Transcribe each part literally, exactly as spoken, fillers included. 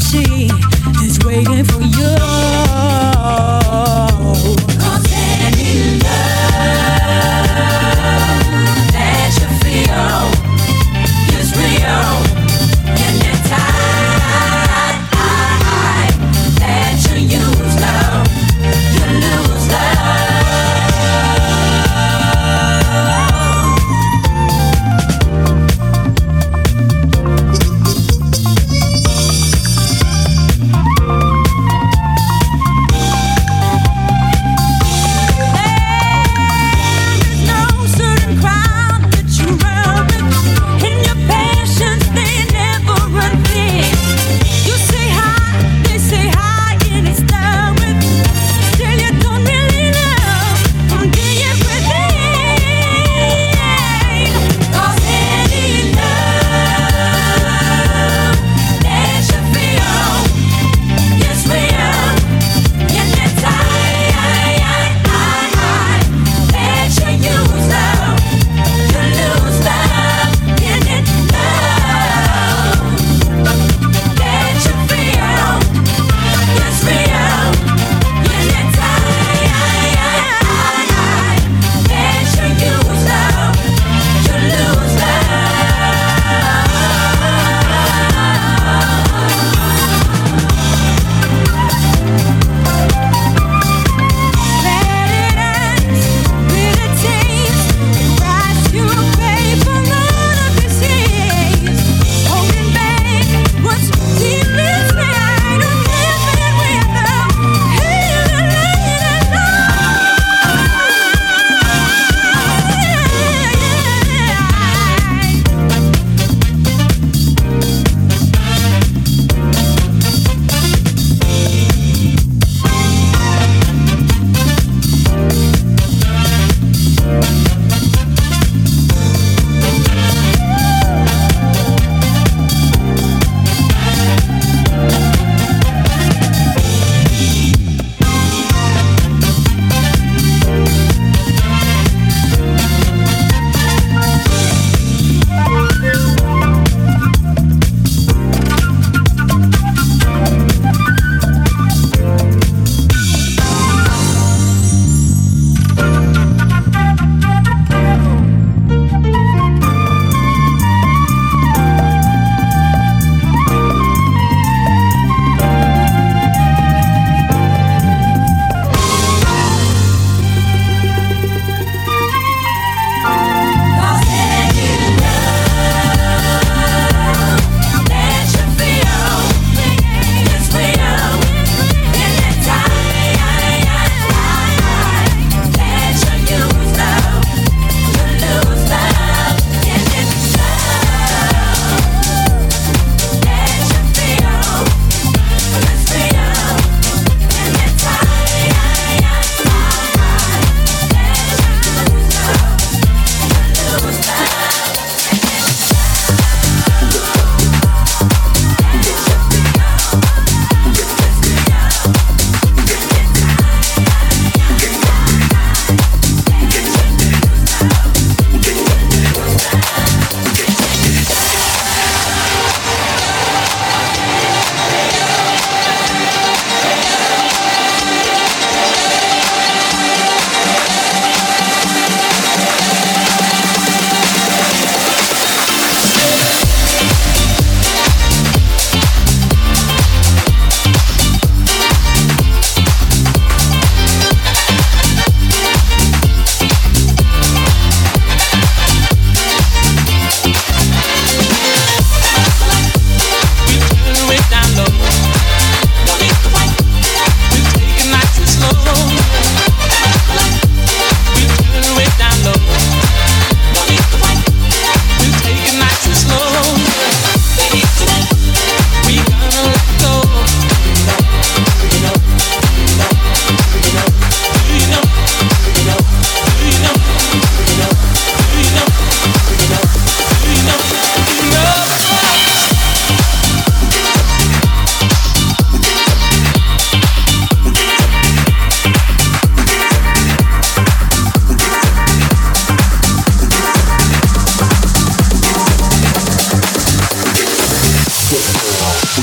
she is waiting for you. Constant in love that you feel is real, and the time that you use love, you lose we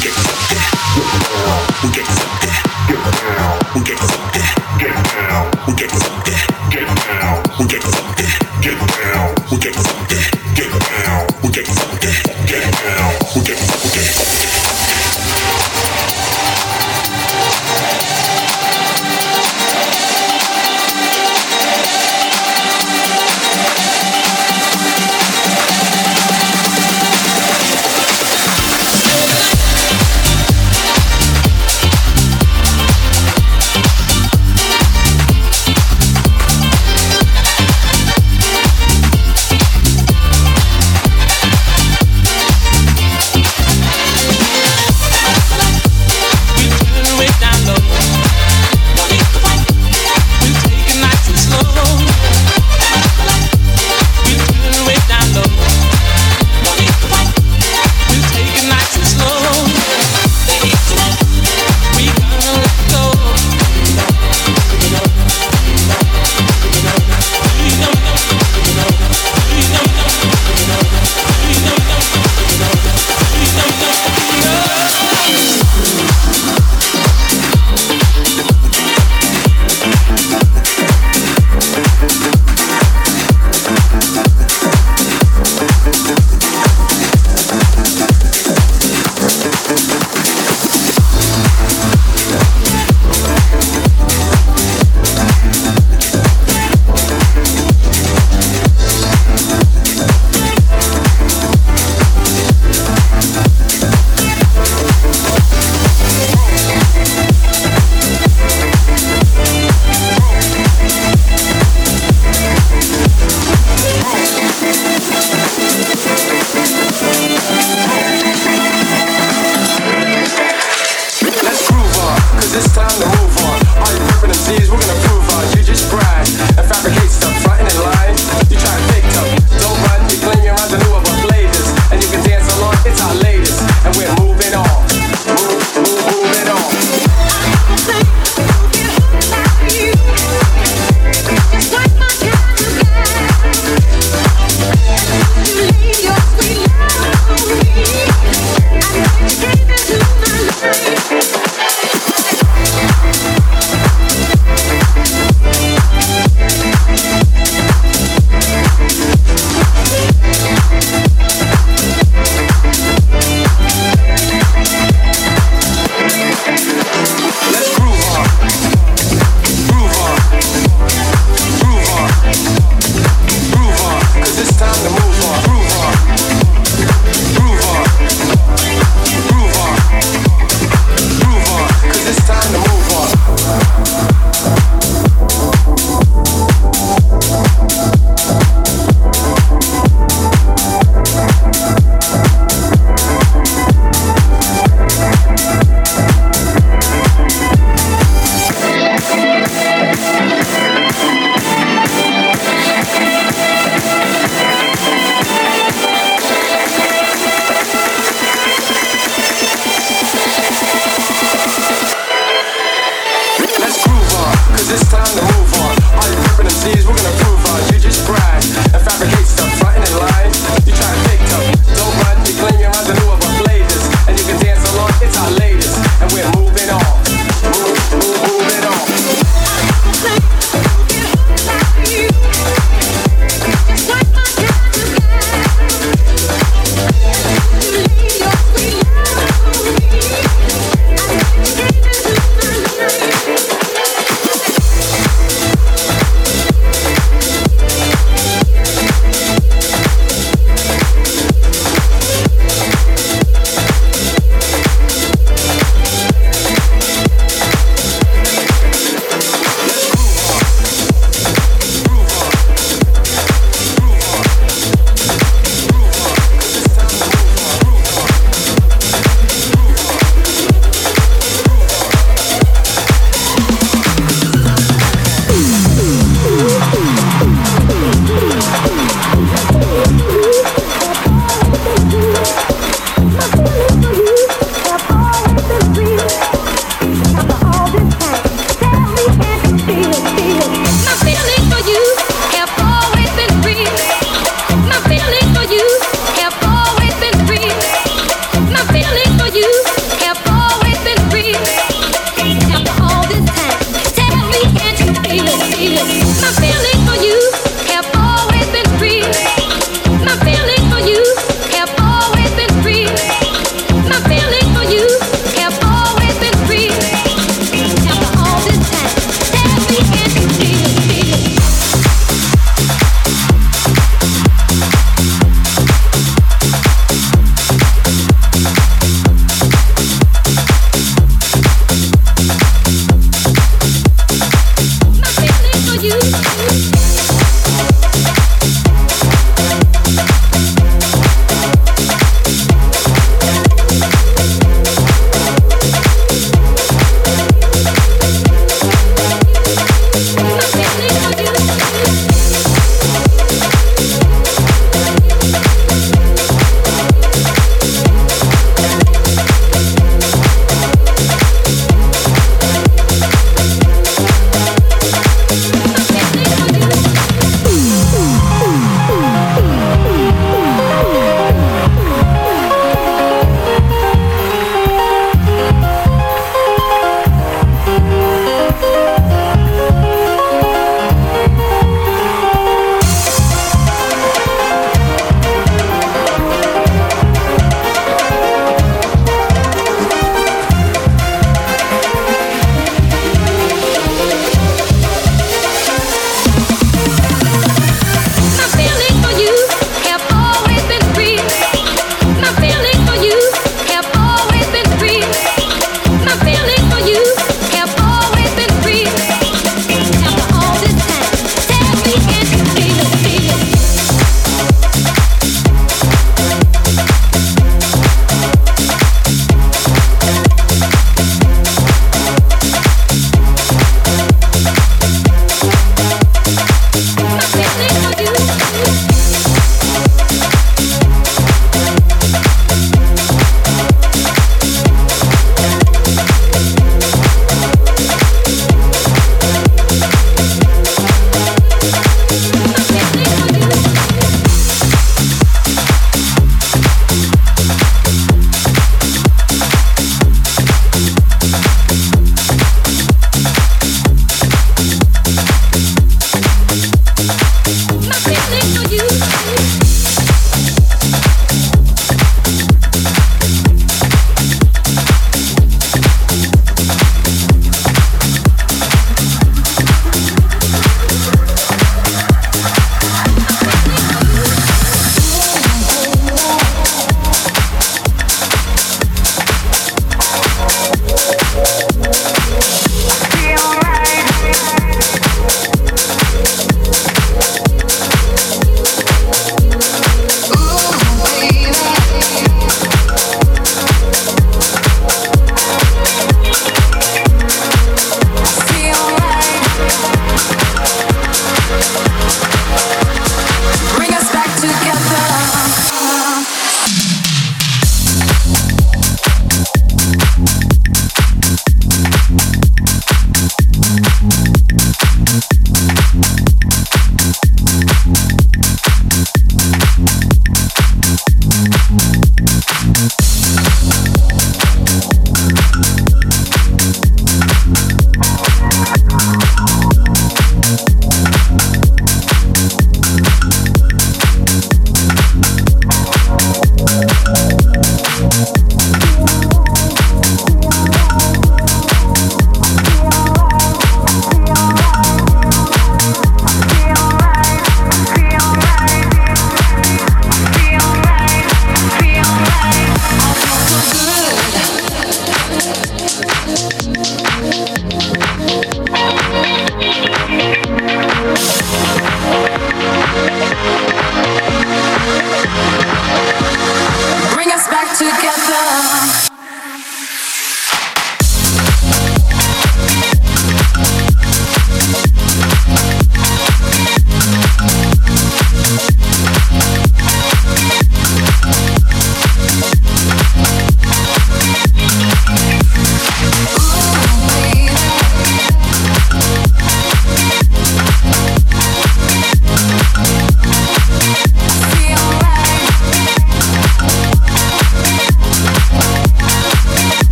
get fucked up. Groove on.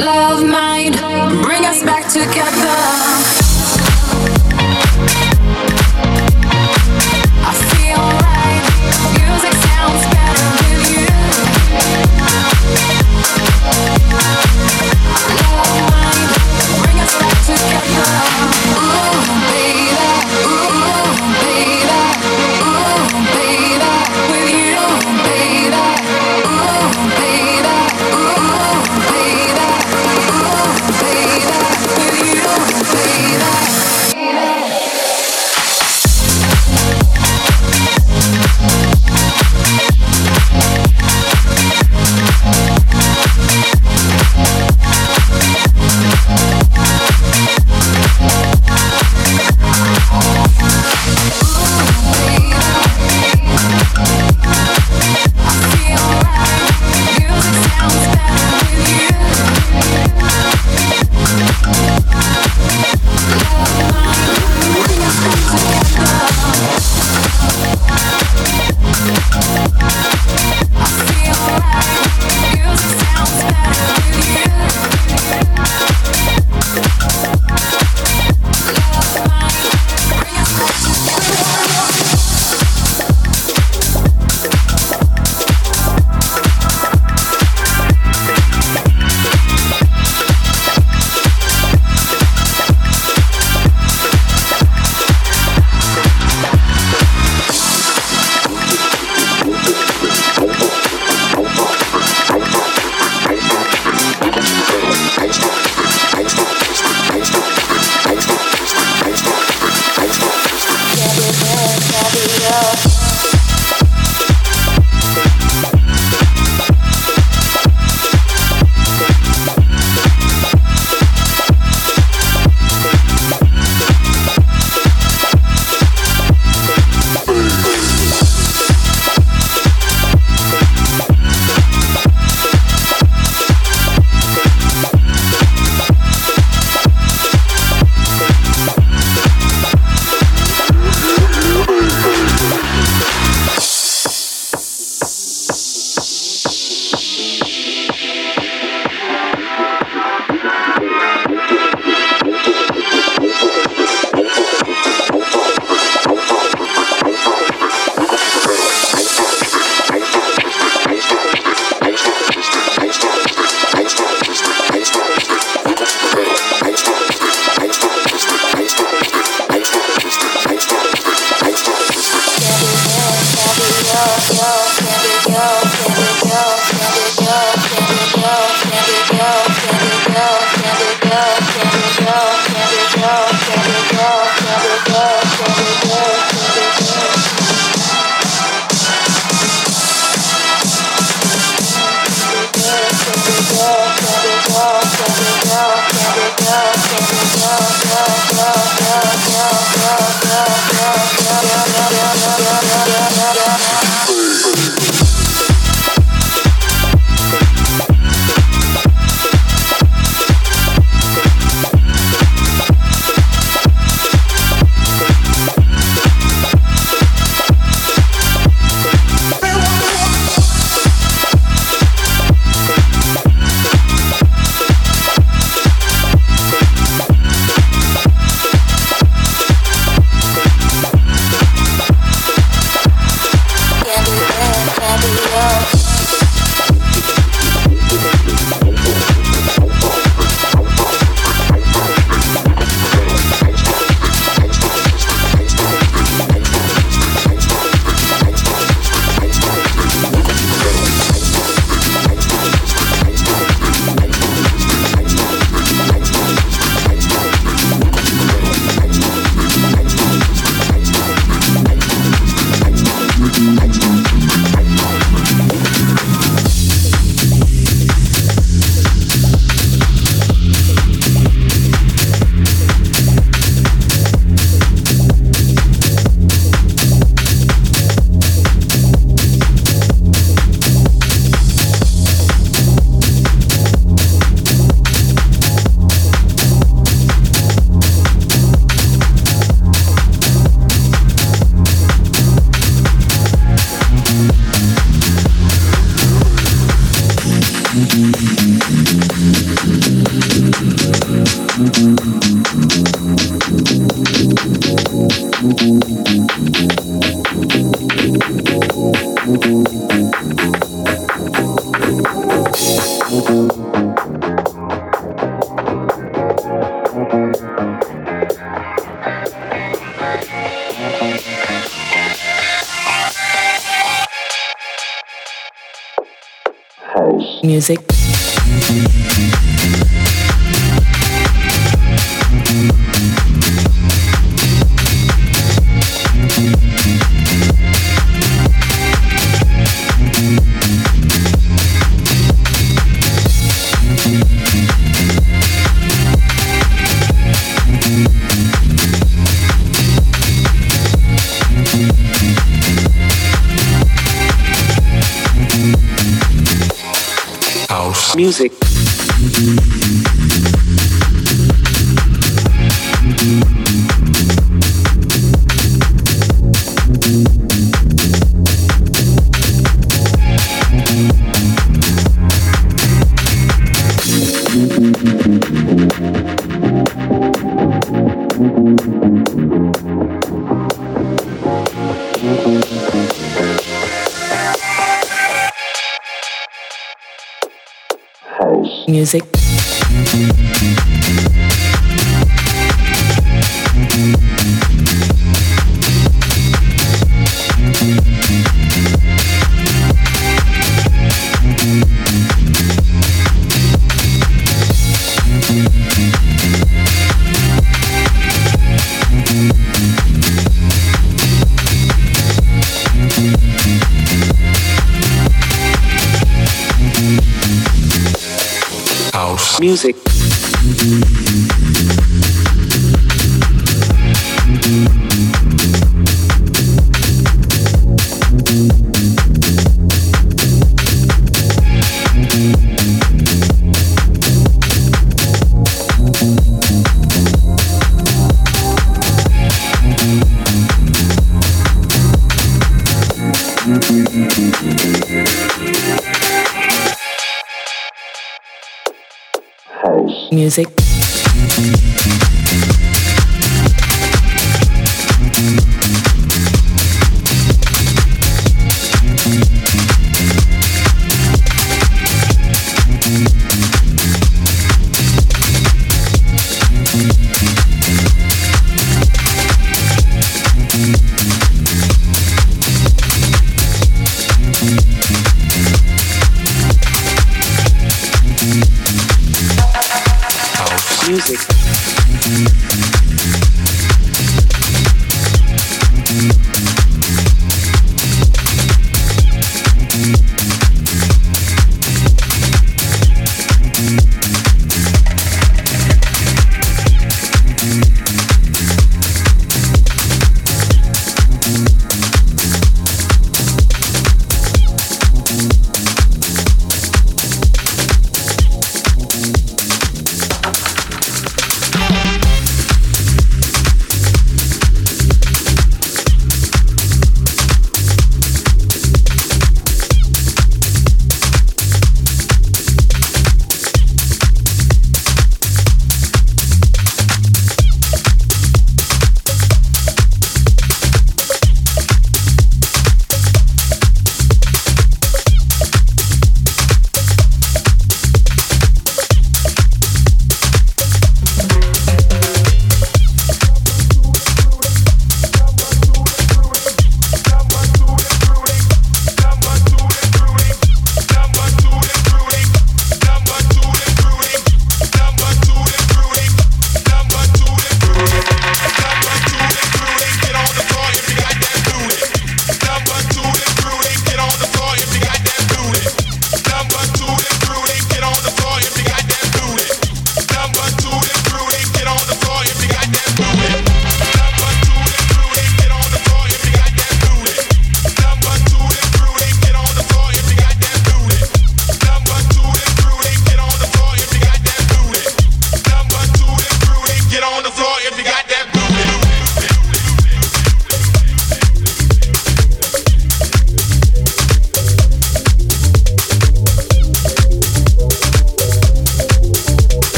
love might bring us back together. music. Music. Music. Music. Music. Music.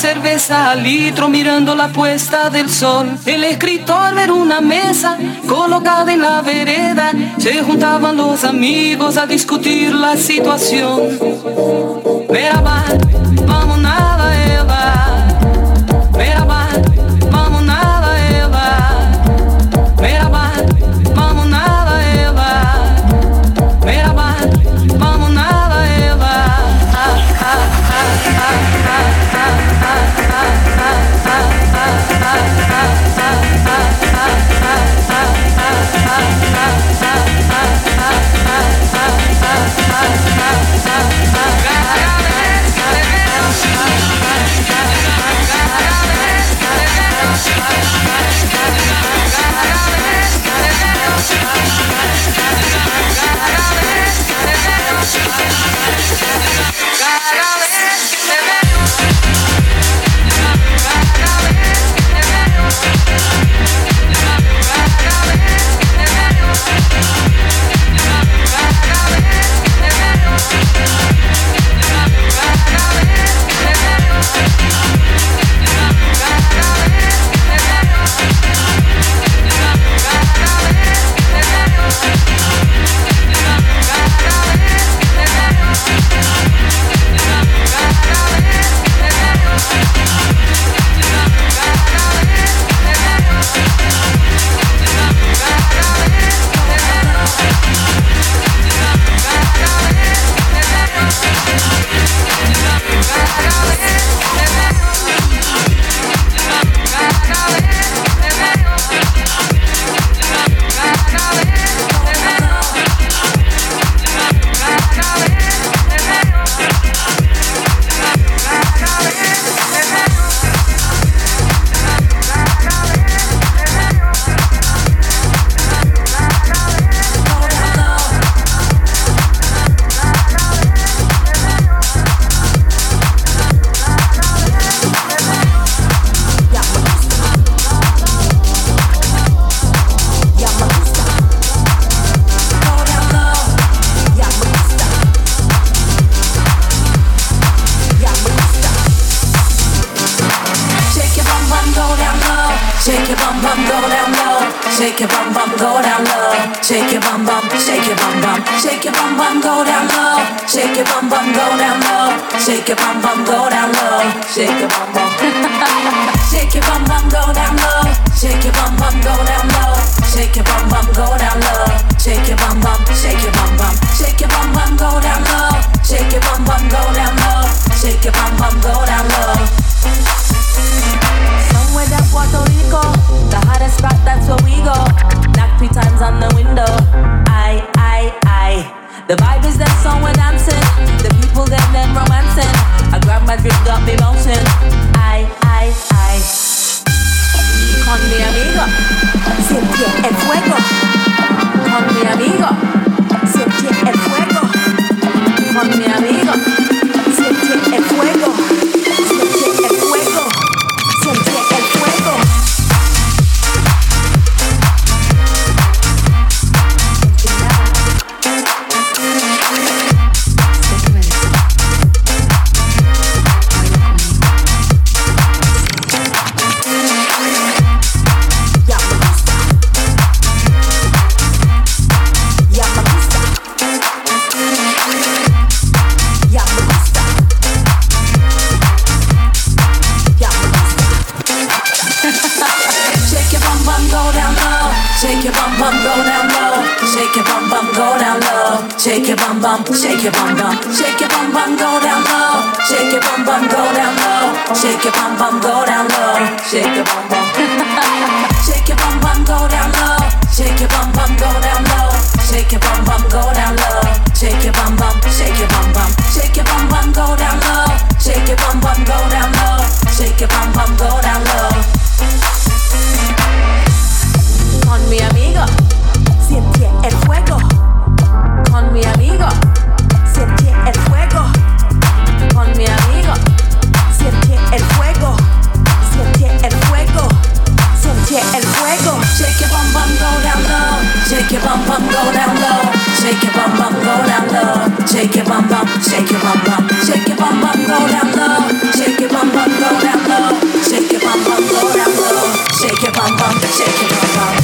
Cerveza al litro mirando la puesta del sol. El escritor era una mesa colocada en la vereda. Se juntaban los amigos a discutir la situación. Merhaba, vamos nada ela. Merhaba, vamos nada ela. Merhaba, vamos nada ela. Merhaba, vamos nada ela. Ah, ah, ah, ah, ah. Cada vez que te veo shake your bum bum, go down low. Shake your bum bum, shake your bum bum, shake your bum bum, go down low. Shake your bum bum, go down low. Shake your bum bum, go down low. Shake your bum bum, shake your bum bum, go down low. Shake your bum bum, go down low. Shake your bum bum, go down low. Shake your bum bum, shake your bum bum, shake your bum bum, go down low. Shake your bum bum, go down low. Shake your bum bum, go down low. Somewhere down Puerto Rico, the hottest spot, that's where we go. Knock three times on the window. I, I, I. The vibe is that somewhere dancing. The people there, them romancing. I grab my drink, got me bouncing. I, I, I. Con mi amigo, siente el fuego. Con mi amigo, siente el fuego. Con mi amigo, siente el fuego. Shake your bum bum, shake your bum bum, shake your bum bum, go down low. Shake your bum bum, go down low. Shake your bum bum, go down low. Shake your bum bum, shake your bum bum, go down low. Shake your bum bum, go down low. Shake your bum bum, go down low. Shake your bum bum, shake your bum bum, shake your bum bum, go down low. Shake your bum bum, go down low. Shake your bum bum, go down low. Con mi amigo, siente el fuego. Con mi amigo, siente el fuego. Con mi amigo, siente el fuego. Siente el fuego. Siente el fuego. Shake your bum bum, go down low. Shake your bum bum, go down low. Shake your bum bum, go down low. Shake your bum bum, shake your bum bum, shake your bum bum, go down low. Shake your bum bum, go down low. Shake your bum bum, go down low. Shake your bum bum, shake your bum bum.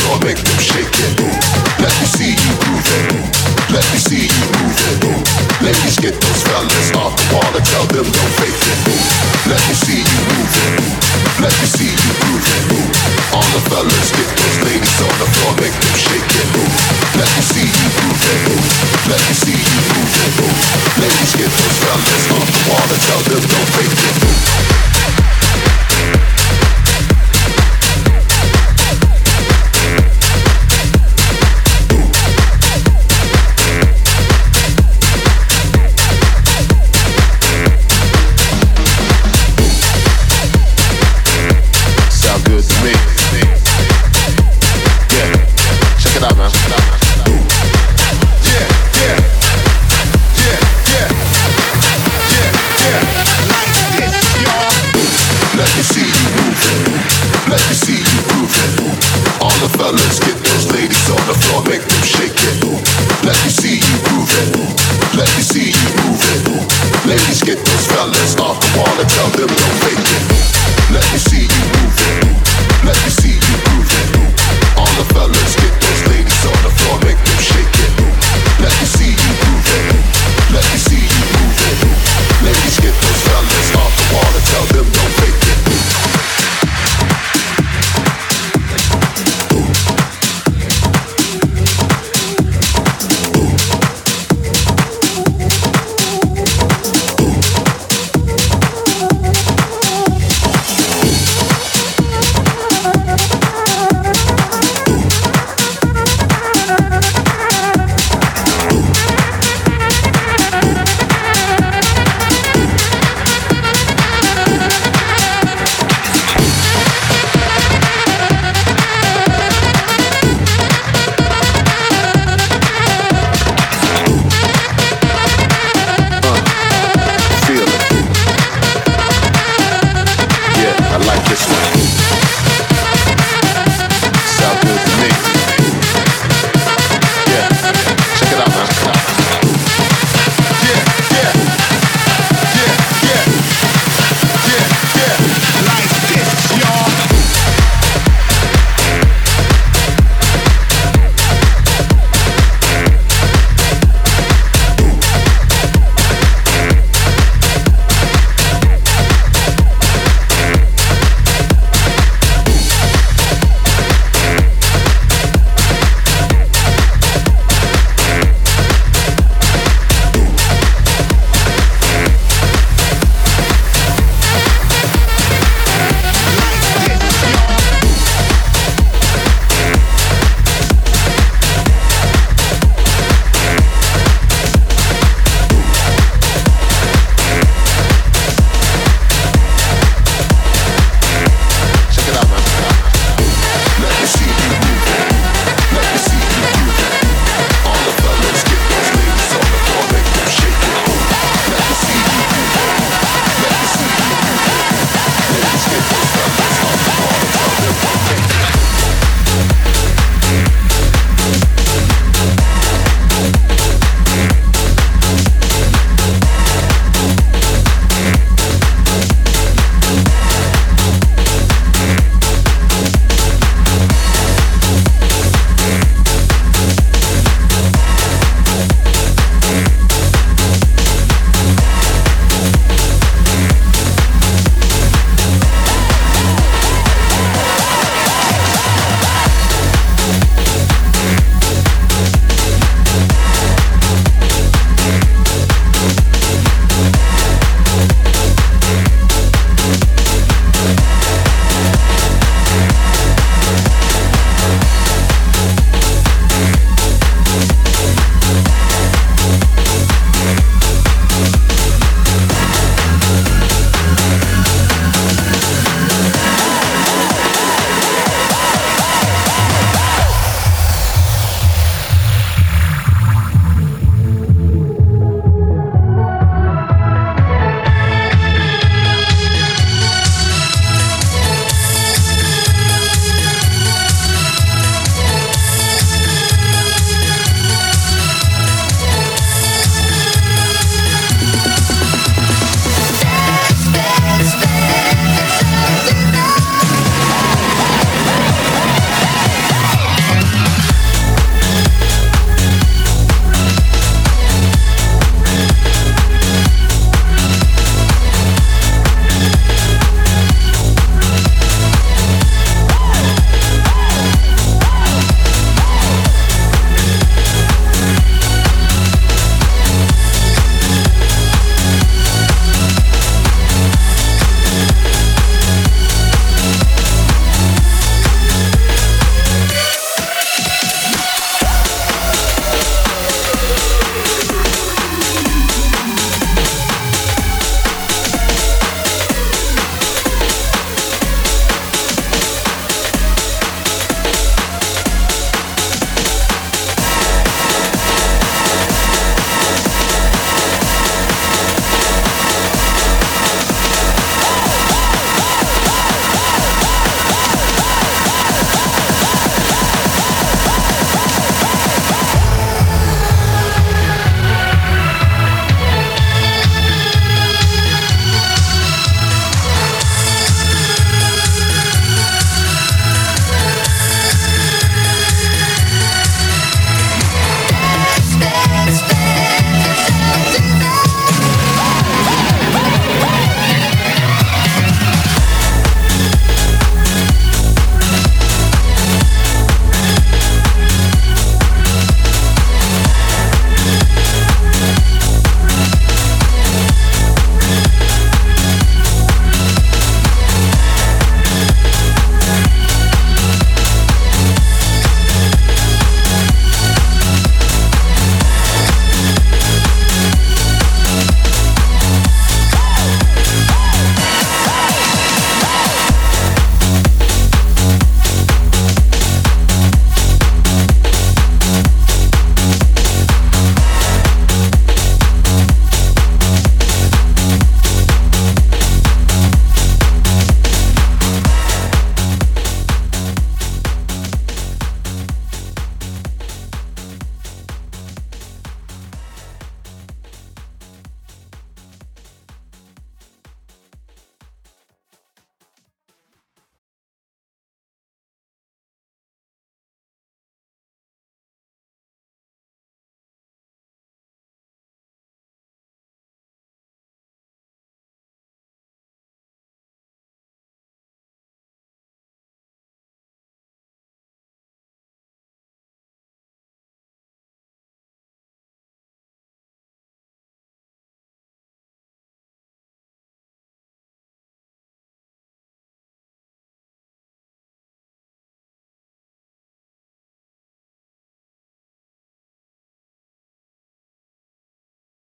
floor, make them shake their boom. Let me see you moving, let me see you moving, boom. Ladies, get those fellas off the wall and tell them don't fake it, boom. Let me see you moving, let me see you moving, boom. All the fellas, get those ladies on the floor, make them shake it, boom. Let me see you moving, boom. Let me see you moving, boom. Ladies, get those fellas off the wall and tell them don't fake it, boom. Get those fellas off the wall and tell them no.